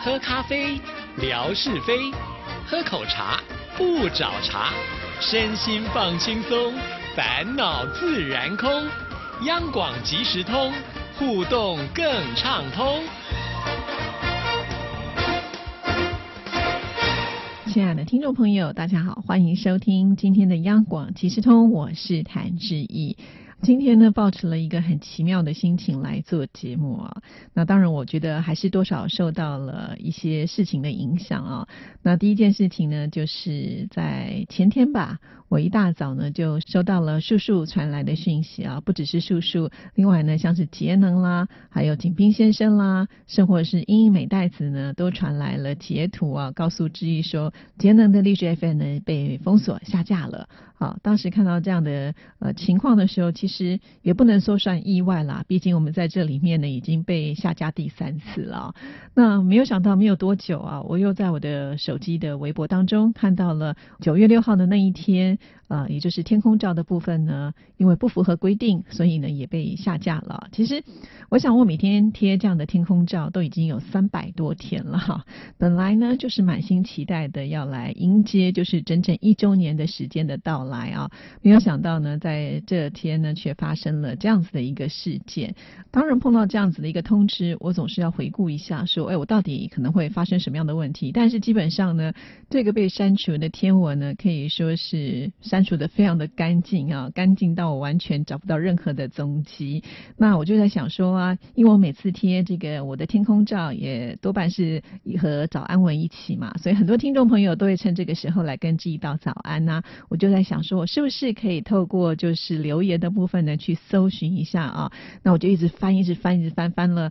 喝咖啡，聊是非；喝口茶，不找茬。身心放轻松，烦恼自然空。央广即时通，互动更畅通。亲爱的听众朋友，大家好，欢迎收听今天的央广即时通，我是谭志毅。今天呢，抱持了一个很奇妙的心情来做节目啊。那当然，我觉得还是多少受到了一些事情的影响啊。那第一件事情呢，就是在前天吧，我一大早呢就收到了树树传来的讯息啊，不只是树树，另外呢像是节能啦，还有景斌先生啦，甚或是英英美代子呢，都传来了截图啊，告诉志毅说节能的荔枝 FM 呢被封锁下架了。好，当时看到这样的情况的时候，其实也不能说算意外啦，毕竟我们在这里面呢已经被下架第3次了。那没有想到没有多久啊，我又在我的手机的微博当中看到了9月6号的那一天，也就是天空照的部分呢，因为不符合规定，所以呢也被下架了。其实我想我每天贴这样的天空照都已经有300多天了，本来呢就是满心期待的要来迎接就是整整1周年的时间的到来啊，没有想到呢在这天呢却发生了这样子的一个事件。当然碰到这样子的一个通知，我总是要回顾一下说，我到底可能会发生什么样的问题。但是基本上呢，这个被删除的天文呢，可以说是删除的非常的干净啊，干净到我完全找不到任何的踪迹。那我就在想说啊，因为我每次贴这个我的天空照也多半是和早安文一起嘛，所以很多听众朋友都会趁这个时候来跟志毅道早安啊。我就在想说，我是不是可以透过就是留言的部分呢去搜寻一下啊。那我就一直翻，翻了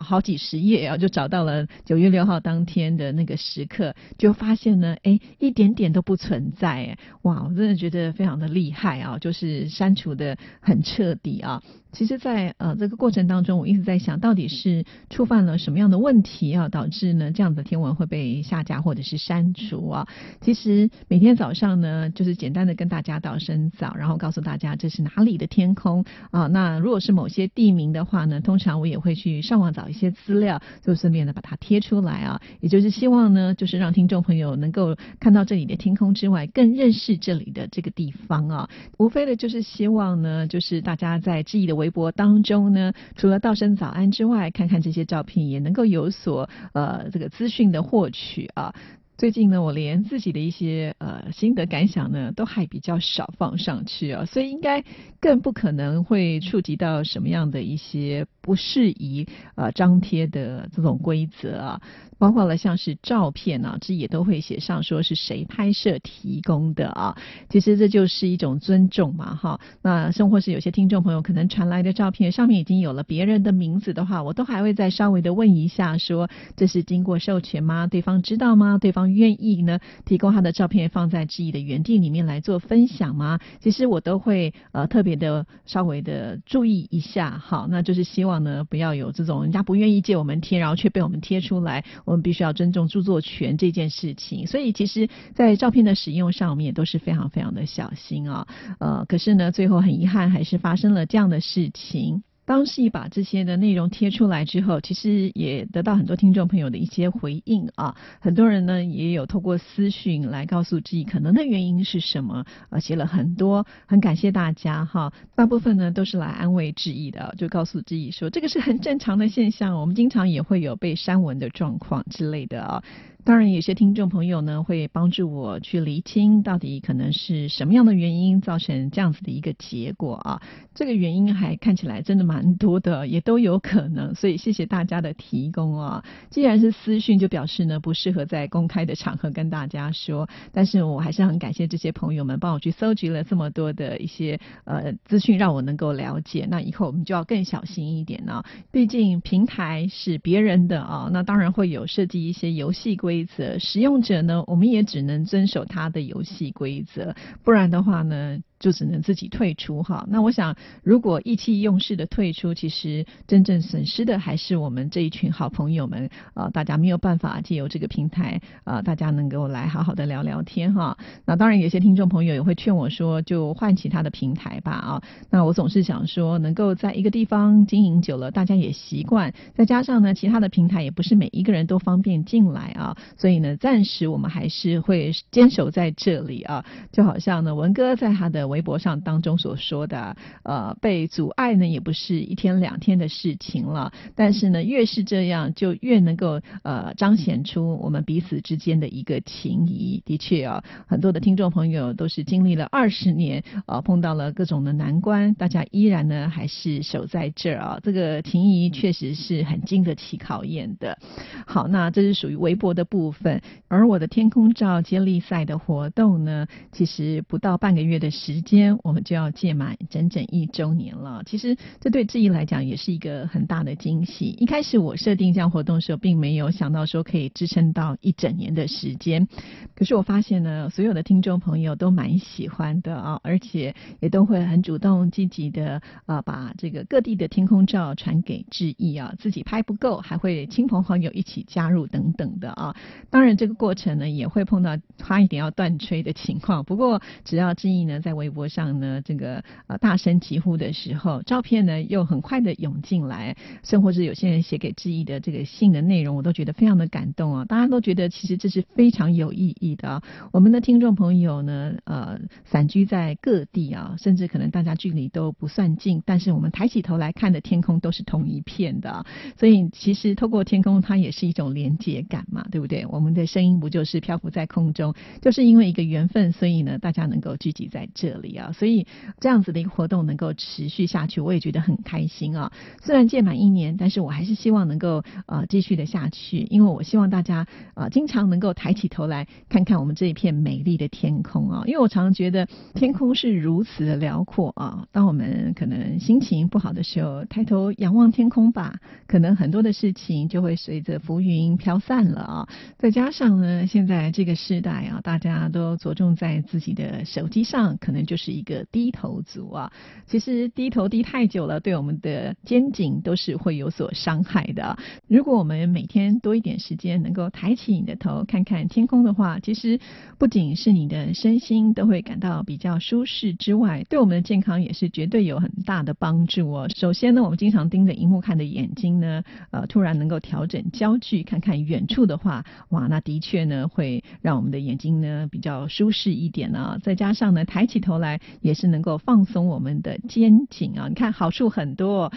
好几十页啊，就找到了9月6号当天的那个时刻，就发现呢一点点都不存在。哇，我真的觉得非常的厉害啊，就是删除的很彻底啊。其实在这个过程当中，我一直在想到底是触犯了什么样的问题啊，导致呢这样的天文会被下架或者是删除啊。其实每天早上呢就是简单的跟大家道声早，然后告诉大家这是哪里的天空啊。那如果是某些地名的话呢，通常我也会去上网找一些资料，就顺便的把它贴出来啊，也就是希望呢就是让听众朋友能够看到这里的天空之外，更认识这里的这个地方啊。无非的就是希望呢就是大家在志毅的微博当中呢，除了道声早安之外，看看这些照片也能够有所这个资讯的获取啊。最近呢，我连自己的一些心得感想呢，都还比较少放上去啊，所以应该更不可能会触及到什么样的一些不适宜张贴的这种规则啊，包括了像是照片啊，这也都会写上说是谁拍摄提供的啊。其实这就是一种尊重嘛，哈。那甚或是有些听众朋友可能传来的照片上面已经有了别人的名字的话，我都还会再稍微的问一下说，这是经过授权吗？对方知道吗？对方愿意呢提供他的照片放在志毅的原地里面来做分享吗？其实我都会特别的稍微的注意一下。好，那就是希望呢不要有这种人家不愿意借我们贴，然后却被我们贴出来，我们必须要尊重著作权这件事情。所以其实在照片的使用上，我们也都是非常非常的小心啊。可是呢最后很遗憾还是发生了这样的事情。当时把这些的内容贴出来之后，其实也得到很多听众朋友的一些回应啊。很多人呢也有透过私讯来告诉自己可能的原因是什么，写了很多，很感谢大家哈。大部分呢都是来安慰志毅的，就告诉志毅说这个是很正常的现象，我们经常也会有被删文的状况之类的啊。当然有些听众朋友呢会帮助我去厘清到底可能是什么样的原因造成这样子的一个结果啊。这个原因还看起来真的蛮多的，也都有可能，所以谢谢大家的提供啊。既然是私讯，就表示呢不适合在公开的场合跟大家说，但是我还是很感谢这些朋友们帮我去搜集了这么多的一些资讯，让我能够了解。那以后我们就要更小心一点啊，毕竟平台是别人的啊，那当然会有设计一些游戏规则，使用者呢我们也只能遵守他的游戏规则，不然的话呢就只能自己退出哈。那我想，如果意气用事的退出，其实真正损失的还是我们这一群好朋友们大家没有办法借由这个平台大家能够来好好的聊聊天哈。那当然，有些听众朋友也会劝我说，就换其他的平台吧啊。那我总是想说，能够在一个地方经营久了，大家也习惯，再加上呢，其他的平台也不是每一个人都方便进来啊，所以呢，暂时我们还是会坚守在这里啊。就好像呢，文哥在他的微博上当中所说的，被阻碍呢，也不是一天两天的事情了。但是呢，越是这样，就越能够彰显出我们彼此之间的一个情谊。的确啊，很多的听众朋友都是经历了20年啊，碰到了各种的难关，大家依然呢还是守在这儿啊。这个情谊确实是很经得起考验的。好，那这是属于微博的部分，而我的天空照接力赛的活动呢，其实不到半个月的时间，我们就要届满整整1周年了。其实这对志毅来讲也是一个很大的惊喜。一开始我设定这样活动的时候，并没有想到说可以支撑到1整年的时间。可是我发现呢，所有的听众朋友都蛮喜欢的啊，而且也都会很主动积极的把这个各地的天空照传给志毅啊，自己拍不够还会亲朋好友一起加入等等的啊。当然这个过程呢也会碰到差一点要断吹的情况，不过只要志毅呢在微博上呢这个大声疾呼的时候，照片呢又很快的涌进来，甚或是有些人写给志毅的这个信的内容，我都觉得非常的感动啊。大家都觉得其实这是非常有意义的啊。我们的听众朋友呢散居在各地啊，甚至可能大家距离都不算近，但是我们抬起头来看的天空都是同一片的啊。所以其实透过天空，它也是一种连接感嘛，对不对？我们的声音不就是漂浮在空中，就是因为一个缘分，所以呢大家能够聚集在这里啊。所以这样子的一个活动能够持续下去，我也觉得很开心啊。虽然届满1年，但是我还是希望能够继续的下去，因为我希望大家经常能够抬起头来看看我们这一片美丽的天空啊。因为我常常觉得天空是如此的辽阔啊，当我们可能心情不好的时候，抬头仰望天空吧，可能很多的事情就会随着浮云飘散了啊。再加上呢，现在这个时代啊，大家都着重在自己的手机上，可能就是一个低头族啊。其实低头低太久了，对我们的肩颈都是会有所伤害的啊。如果我们每天多一点时间能够抬起你的头看看天空的话，其实不仅是你的身心都会感到比较舒适之外，对我们的健康也是绝对有很大的帮助哦。首先呢，我们经常盯着荧幕看的眼睛呢突然能够调整焦距看看远处的话，哇，那的确呢会让我们的眼睛呢比较舒适一点啊。再加上呢抬起头来也是能够放松我们的肩颈啊。你看好处很多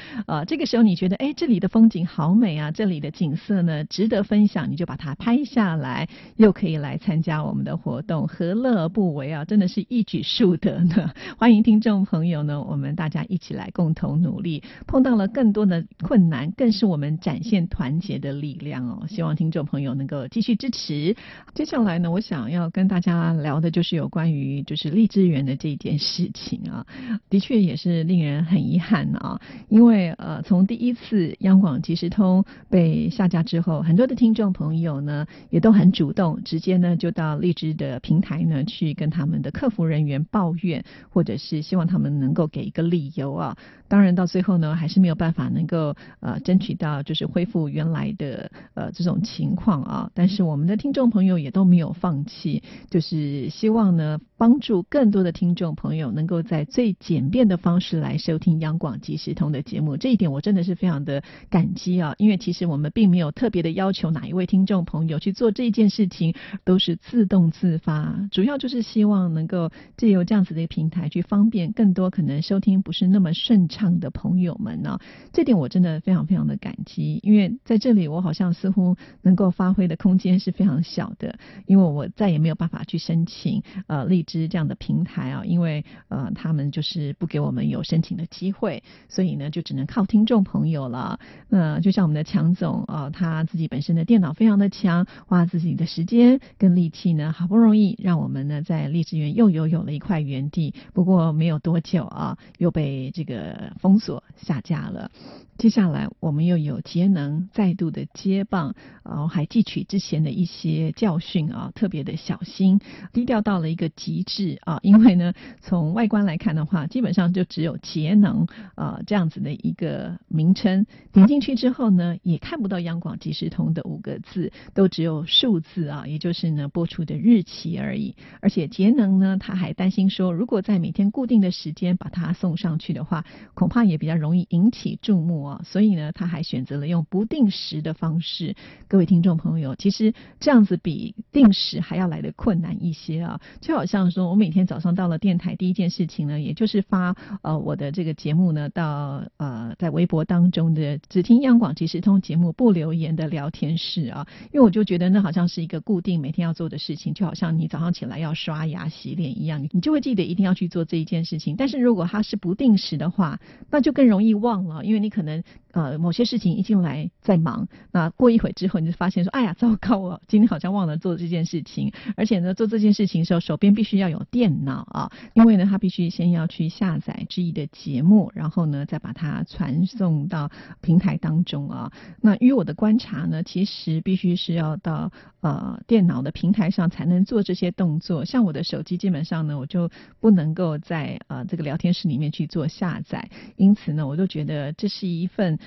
这个时候你觉得哎，这里的风景好美啊，这里的景色呢值得分享，你就把它拍下来，又可以来参加我们的活动，何乐而不为啊？真的是一举数得呢。欢迎听众朋友呢，我们大家一起来共同努力，碰到了更多的困难，更是我们展现团结的力量哦。希望听众朋友能够继续支持。接下来呢，我想要跟大家聊的就是有关于就是荔枝园的这件事情啊，的确也是令人很遗憾啊，因为从第一次央广即时通被下架之后，很多的听众朋友呢也都很主动，直接呢就到荔枝的平台呢去跟他们的客服人员抱怨，或者是希望他们能够给一个理由啊。当然到最后呢还是没有办法能够争取到就是恢复原来的这种情况啊。但是我们的听众朋友也都没有放弃，就是希望呢帮助更多的听众朋友能够在最简便的方式来收听央广即时通的节目，这一点我真的是非常的感激啊。因为其实我们并没有特别的要求哪一位听众朋友去做这件事情，都是自动自发，主要就是希望能够借由这样子的一个平台去方便更多可能收听不是那么顺畅的朋友们啊。这点我真的非常非常的感激，因为在这里我好像似乎能够发挥的空间是非常小的，因为我再也没有办法去申请荔枝这样的平台啊，因为他们就是不给我们有申请的机会，所以呢就只能靠听众朋友了。就像我们的强总他自己本身的电脑非常的强，花自己的时间跟力气呢，好不容易让我们呢在荔枝园又有了一块园地，不过没有多久啊，又被这个封锁下架了。接下来我们又有节能再度的接棒，还汲取之前的一些教训啊，特别的小心，低调到了一个极致啊。因为呢，从外观来看的话，基本上就只有节能这样子的一个名称，点进去之后呢，也看不到央广即时通的5个字，都只有数字啊，也就是呢播出的日期而已。而且节能呢，他还担心说，如果在每天固定的时间把它送上去的话，恐怕也比较容易引起注目啊。所以呢，他还选择了用不定时的方式。各位听众朋友，其实这样子比定时还要来的困难一些啊。就好像说，我每天早上到了电台，第一件事情呢，也就是发我的这个节目呢到在微博当中的只听央广即时通节目不留言的聊天室啊，因为我就觉得那好像是一个固定每天要做的事情，就好像你早上起来要刷牙洗脸一样，你就会记得一定要去做这一件事情。但是如果它是不定时的话，那就更容易忘了，因为你可能某些事情一进来在忙，那过一会之后你就发现说，哎呀糟糕了，今天好像忘了做这件事情。而且呢，做这件事情的时候手边必须要有电脑啊，因为呢它必须先要去下载之一的节目，然后呢再把它传送到平台当中啊。那与我的观察呢，其实必须是要到电脑的平台上才能做这些动作。像我的手机基本上呢，我就不能够在这个聊天室里面去做下载，因此呢我就觉得这是一份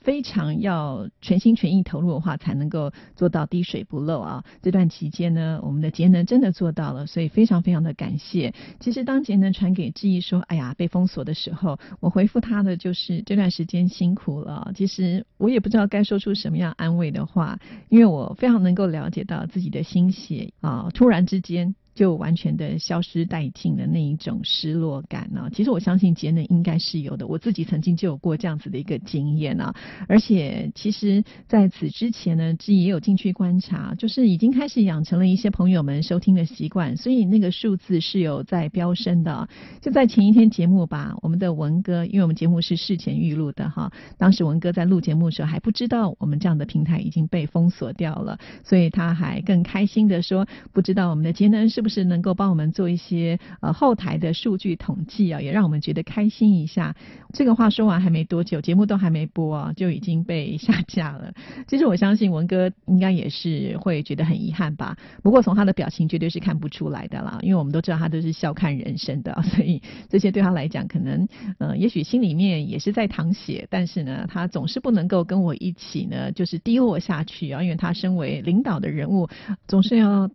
非常要全心全意投入的话，才能够做到滴水不漏啊。这段期间呢，我们的节能真的做到了，所以非常非常的感谢。其实当节能传给志毅说，哎呀被封锁的时候，我回复他的就是这段时间辛苦了。其实我也不知道该说出什么样安慰的话，因为我非常能够了解到自己的心血啊，突然之间就完全的消失殆尽的那一种失落感呢、其实我相信节能应该是有的，我自己曾经就有过这样子的一个经验啊。而且其实在此之前呢，自己也有进去观察，就是已经开始养成了一些朋友们收听的习惯，所以那个数字是有在飙升的。就在前一天节目吧，我们的文哥，因为我们节目是事前预录的哈，当时文哥在录节目的时候还不知道我们这样的平台已经被封锁掉了，所以他还更开心的说，不知道我们的节能是不是能够帮我们做一些后台的数据统计啊，也让我们觉得开心一下。这个话说完还没多久，节目都还没播啊，就已经被下架了。其实我相信文哥应该也是会觉得很遗憾吧，不过从他的表情绝对是看不出来的啦，因为我们都知道他都是笑看人生的、所以这些对他来讲可能也许心里面也是在淌血，但是呢他总是不能够跟我一起呢就是低落下去啊，因为他身为领导的人物，总是要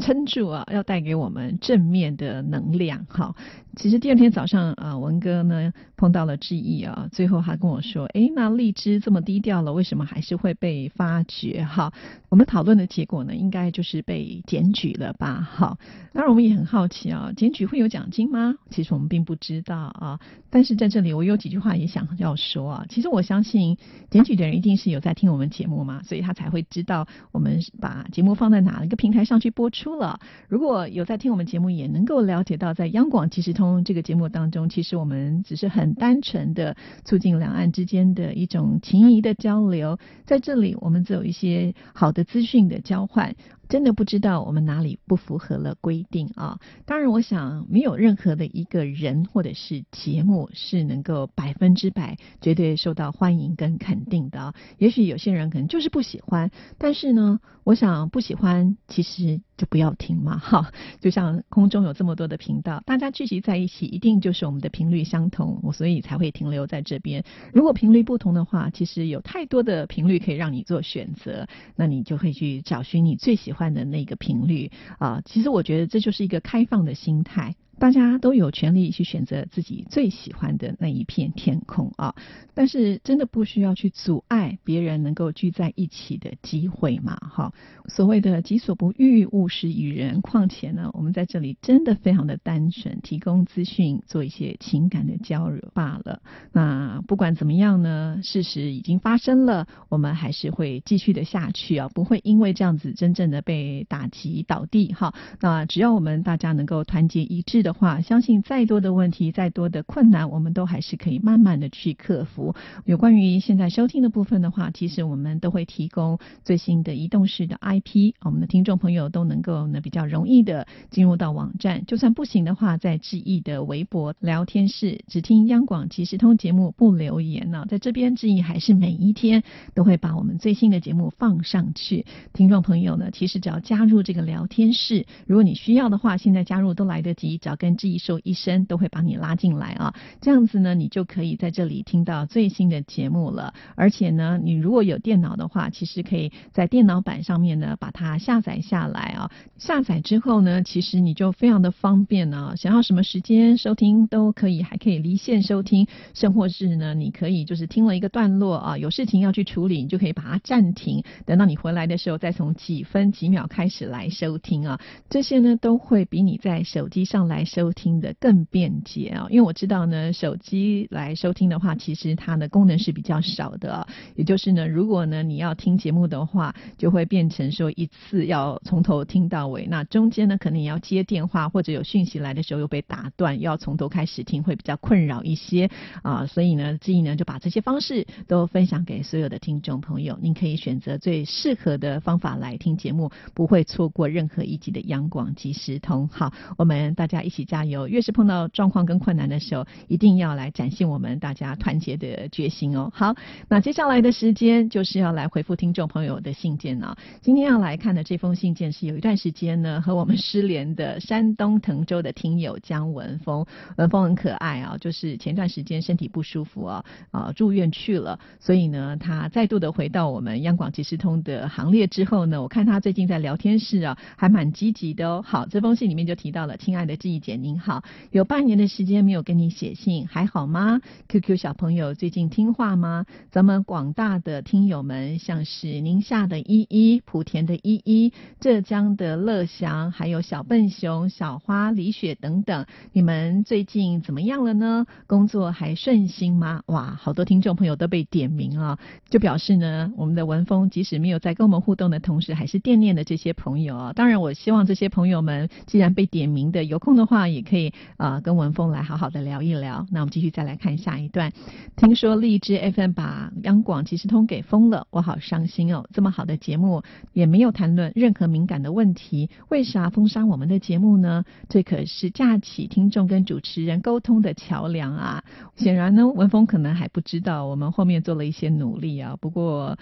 撑住啊，要带给我们正面的能量。好，其实第二天早上文哥呢碰到了志毅啊，最后他跟我说，哎，那荔枝这么低调了，为什么还是会被发掘？好，我们讨论的结果呢，应该就是被检举了吧。好，当然我们也很好奇啊，检举会有奖金吗？其实我们并不知道啊，但是在这里我有几句话也想要说啊。其实我相信检举的人一定是有在听我们节目嘛，所以他才会知道我们把节目放在哪一个平台上去播出了。如果有在听我们节目，也能够了解到在央广即时通这个节目当中，其实我们只是很单纯的促进两岸之间的一种情谊的交流，在这里我们只有一些好的资讯的交换，真的不知道我们哪里不符合了规定啊。当然我想没有任何的一个人或者是节目是能够100%绝对受到欢迎跟肯定的啊。也许有些人可能就是不喜欢，但是呢我想不喜欢其实就不要听嘛哈。就像空中有这么多的频道，大家聚集在一起一定就是我们的频率相同，我所以才会停留在这边。如果频率不同的话，其实有太多的频率可以让你做选择，那你就会去找寻你最喜欢的那个频率啊。其实我觉得这就是一个开放的心态，大家都有权利去选择自己最喜欢的那一片天空啊，但是真的不需要去阻碍别人能够聚在一起的机会嘛，哈。所谓的己所不欲，勿施于人。况且呢，我们在这里真的非常的单纯，提供资讯，做一些情感的交流罢了。那不管怎么样呢，事实已经发生了，我们还是会继续的下去啊，不会因为这样子真正的被打击倒地哈。那只要我们大家能够团结一致的话，相信再多的问题、再多的困难，我们都还是可以慢慢的去克服。有关于现在收听的部分的话，其实我们都会提供最新的移动式的 IP， 我们的听众朋友都能够呢比较容易的进入到网站。就算不行的话，在志毅的微博聊天室只听央广即时通节目不留言呢、在这边志毅还是每一天都会把我们最新的节目放上去。听众朋友呢，其实只要加入这个聊天室，如果你需要的话，现在加入都来得及，只要跟志毅说一声，都会把你拉进来啊。这样子呢，你就可以在这里听到最新的节目了。而且呢，你如果有电脑的话，其实可以在电脑版上面呢把它下载下来啊。下载之后呢，其实你就非常的方便啊，想要什么时间收听都可以，还可以离线收听，甚或是呢，你可以就是听了一个段落啊，有事情要去处理，你就可以把它暂停，等到你回来的时候再从几分几秒开始来收听啊。这些呢都会比你在手机上来收听的更便捷啊，因为我知道呢，手机来收听的话，其实它的功能是比较少的啊，也就是呢，如果呢你要听节目的话，就会变成说一次要从头听到尾，那中间呢可能也要接电话，或者有讯息来的时候又被打断，又要从头开始听，会比较困扰一些啊。所以呢，志毅呢就把这些方式都分享给所有的听众朋友，您可以选择最适合的方法来听节目，不会错过任何一集的央广即时通。好，我们大家一起加油，越是碰到状况跟困难的时候，一定要来展现我们大家团结的决心哦。好，那接下来的时间就是要来回复听众朋友的信件啊。今天要来看的这封信件是有一段时间呢和我们失联的山东滕州的听友江文峰。文峰很可爱啊，就是前段时间身体不舒服啊，住院去了，所以呢他再度的回到我们央广即时通的行列之后呢，我看他最近在聊天室啊还蛮积极的哦。好，这封信里面就提到了，亲爱的志毅姐您好，有半年的时间没有跟你写信，还好吗？ QQ 小朋友最近听话吗？咱们广大的听友们，像是宁夏的依依、莆田的依依、浙江的乐祥，还有小笨熊、小花、李雪等等，你们最近怎么样了呢？工作还顺心吗？哇，好多听众朋友都被点名啊，就表示呢我们的文峰即使没有在跟我们互动的同时，还是惦念的这些朋友啊。当然我希望这些朋友们既然被点名的，有空的话也可以跟文峰来好好的聊一聊。那我们继续再来看下一段。听说荔枝 FM 把央广即时通给封了，我好伤心哦，这么好的节目也没有谈论任何敏感的问题，为啥封杀我们的节目呢？这可是架起听众跟主持人沟通的桥梁啊。显然呢文峰可能还不知道我们后面做了一些努力啊，不过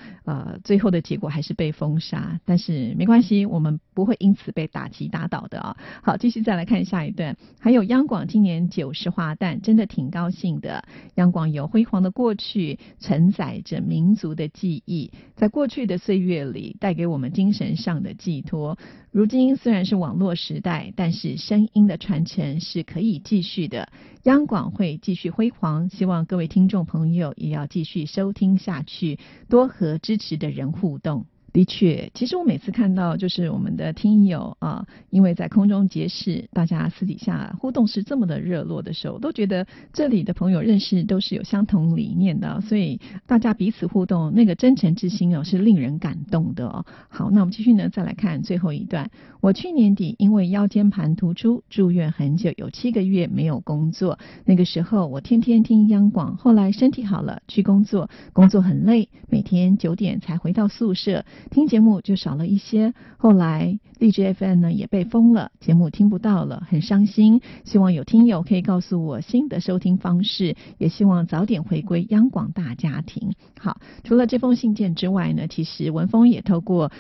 最后的结果还是被封杀，但是没关系，我们不会因此被打击打倒的啊。好，继续再来看下一段。还有央广今年90华诞，真的挺高兴的。央广有辉煌的过去，承载着民族的记忆，在过去的岁月里带给我们精神上的寄托。如今虽然是网络时代，但是声音的传承是可以继续的。央广会继续辉煌，希望各位听众朋友也要继续收听下去，多和支持的人互动。的确，其实我每次看到就是我们的听友啊，因为在空中结识，大家私底下互动是这么的热络的时候，我都觉得这里的朋友认识都是有相同理念的，所以大家彼此互动那个真诚之心哦，是令人感动的哦。好，那我们继续呢再来看最后一段。我去年底因为腰间盘突出住院很久，有7个月没有工作。那个时候我天天听央广，后来身体好了去工作，工作很累，每天9点才回到宿舍，听节目就少了一些。后来荔枝 FM 呢也被封了，节目听不到了，很伤心。希望有听友可以告诉我新的收听方式，也希望早点回归央广大家庭。好，除了这封信件之外呢，其实文峰也透过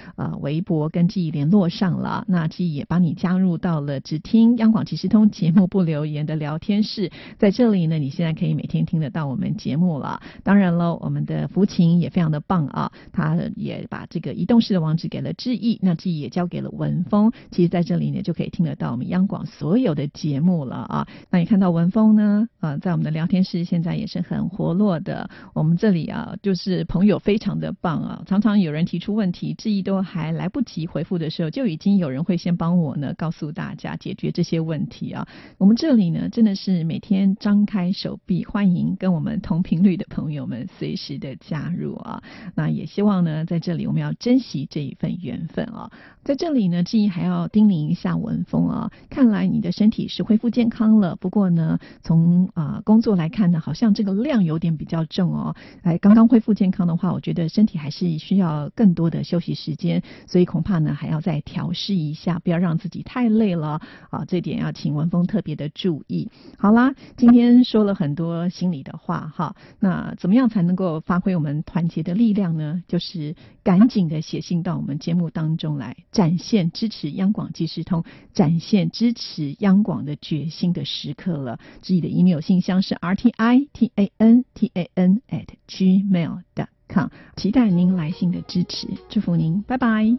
微博跟志毅联络上了，那志毅也帮你加入到了只听央广即时通节目不留言的聊天室，在这里呢你现在可以每天听得到我们节目了。当然了，我们的福琴也非常的棒啊，他也把这个移动式的网址给了志毅，那志毅也交给了文峰。其实在这里呢就可以听得到我们央广所有的节目了啊。那你看到文峰呢在我们的聊天室现在也是很活络的，我们这里啊就是朋友非常的棒啊，常常有人提出问题，志毅都还来不及回复的时候，就已经有人会先帮我呢告诉大家解决这些问题啊。我们这里呢真的是每天张开手臂，欢迎跟我们同频率的朋友们随时的加入啊。那也希望呢在这里我们要珍惜这一份缘分啊。在这里呢，志毅还要叮咛一下文峰啊，看来你的身体是恢复健康了，不过呢，从工作来看呢，好像这个量有点比较重哦。哎，刚刚恢复健康的话，我觉得身体还是需要更多的休息时间，所以恐怕呢还要再调试一下，不要让自己太累了啊。这点要请文峰特别的注意。好啦，今天说了很多心里的话哈，那怎么样才能够发挥我们团结的力量呢？就是赶紧的写信到我们节目当中来，展现支持央广即时通，展现支持央广的决心的时刻了。志毅的 email 信箱是 rtitantan@gmail.com， 期待您来信的支持，祝福您，拜拜。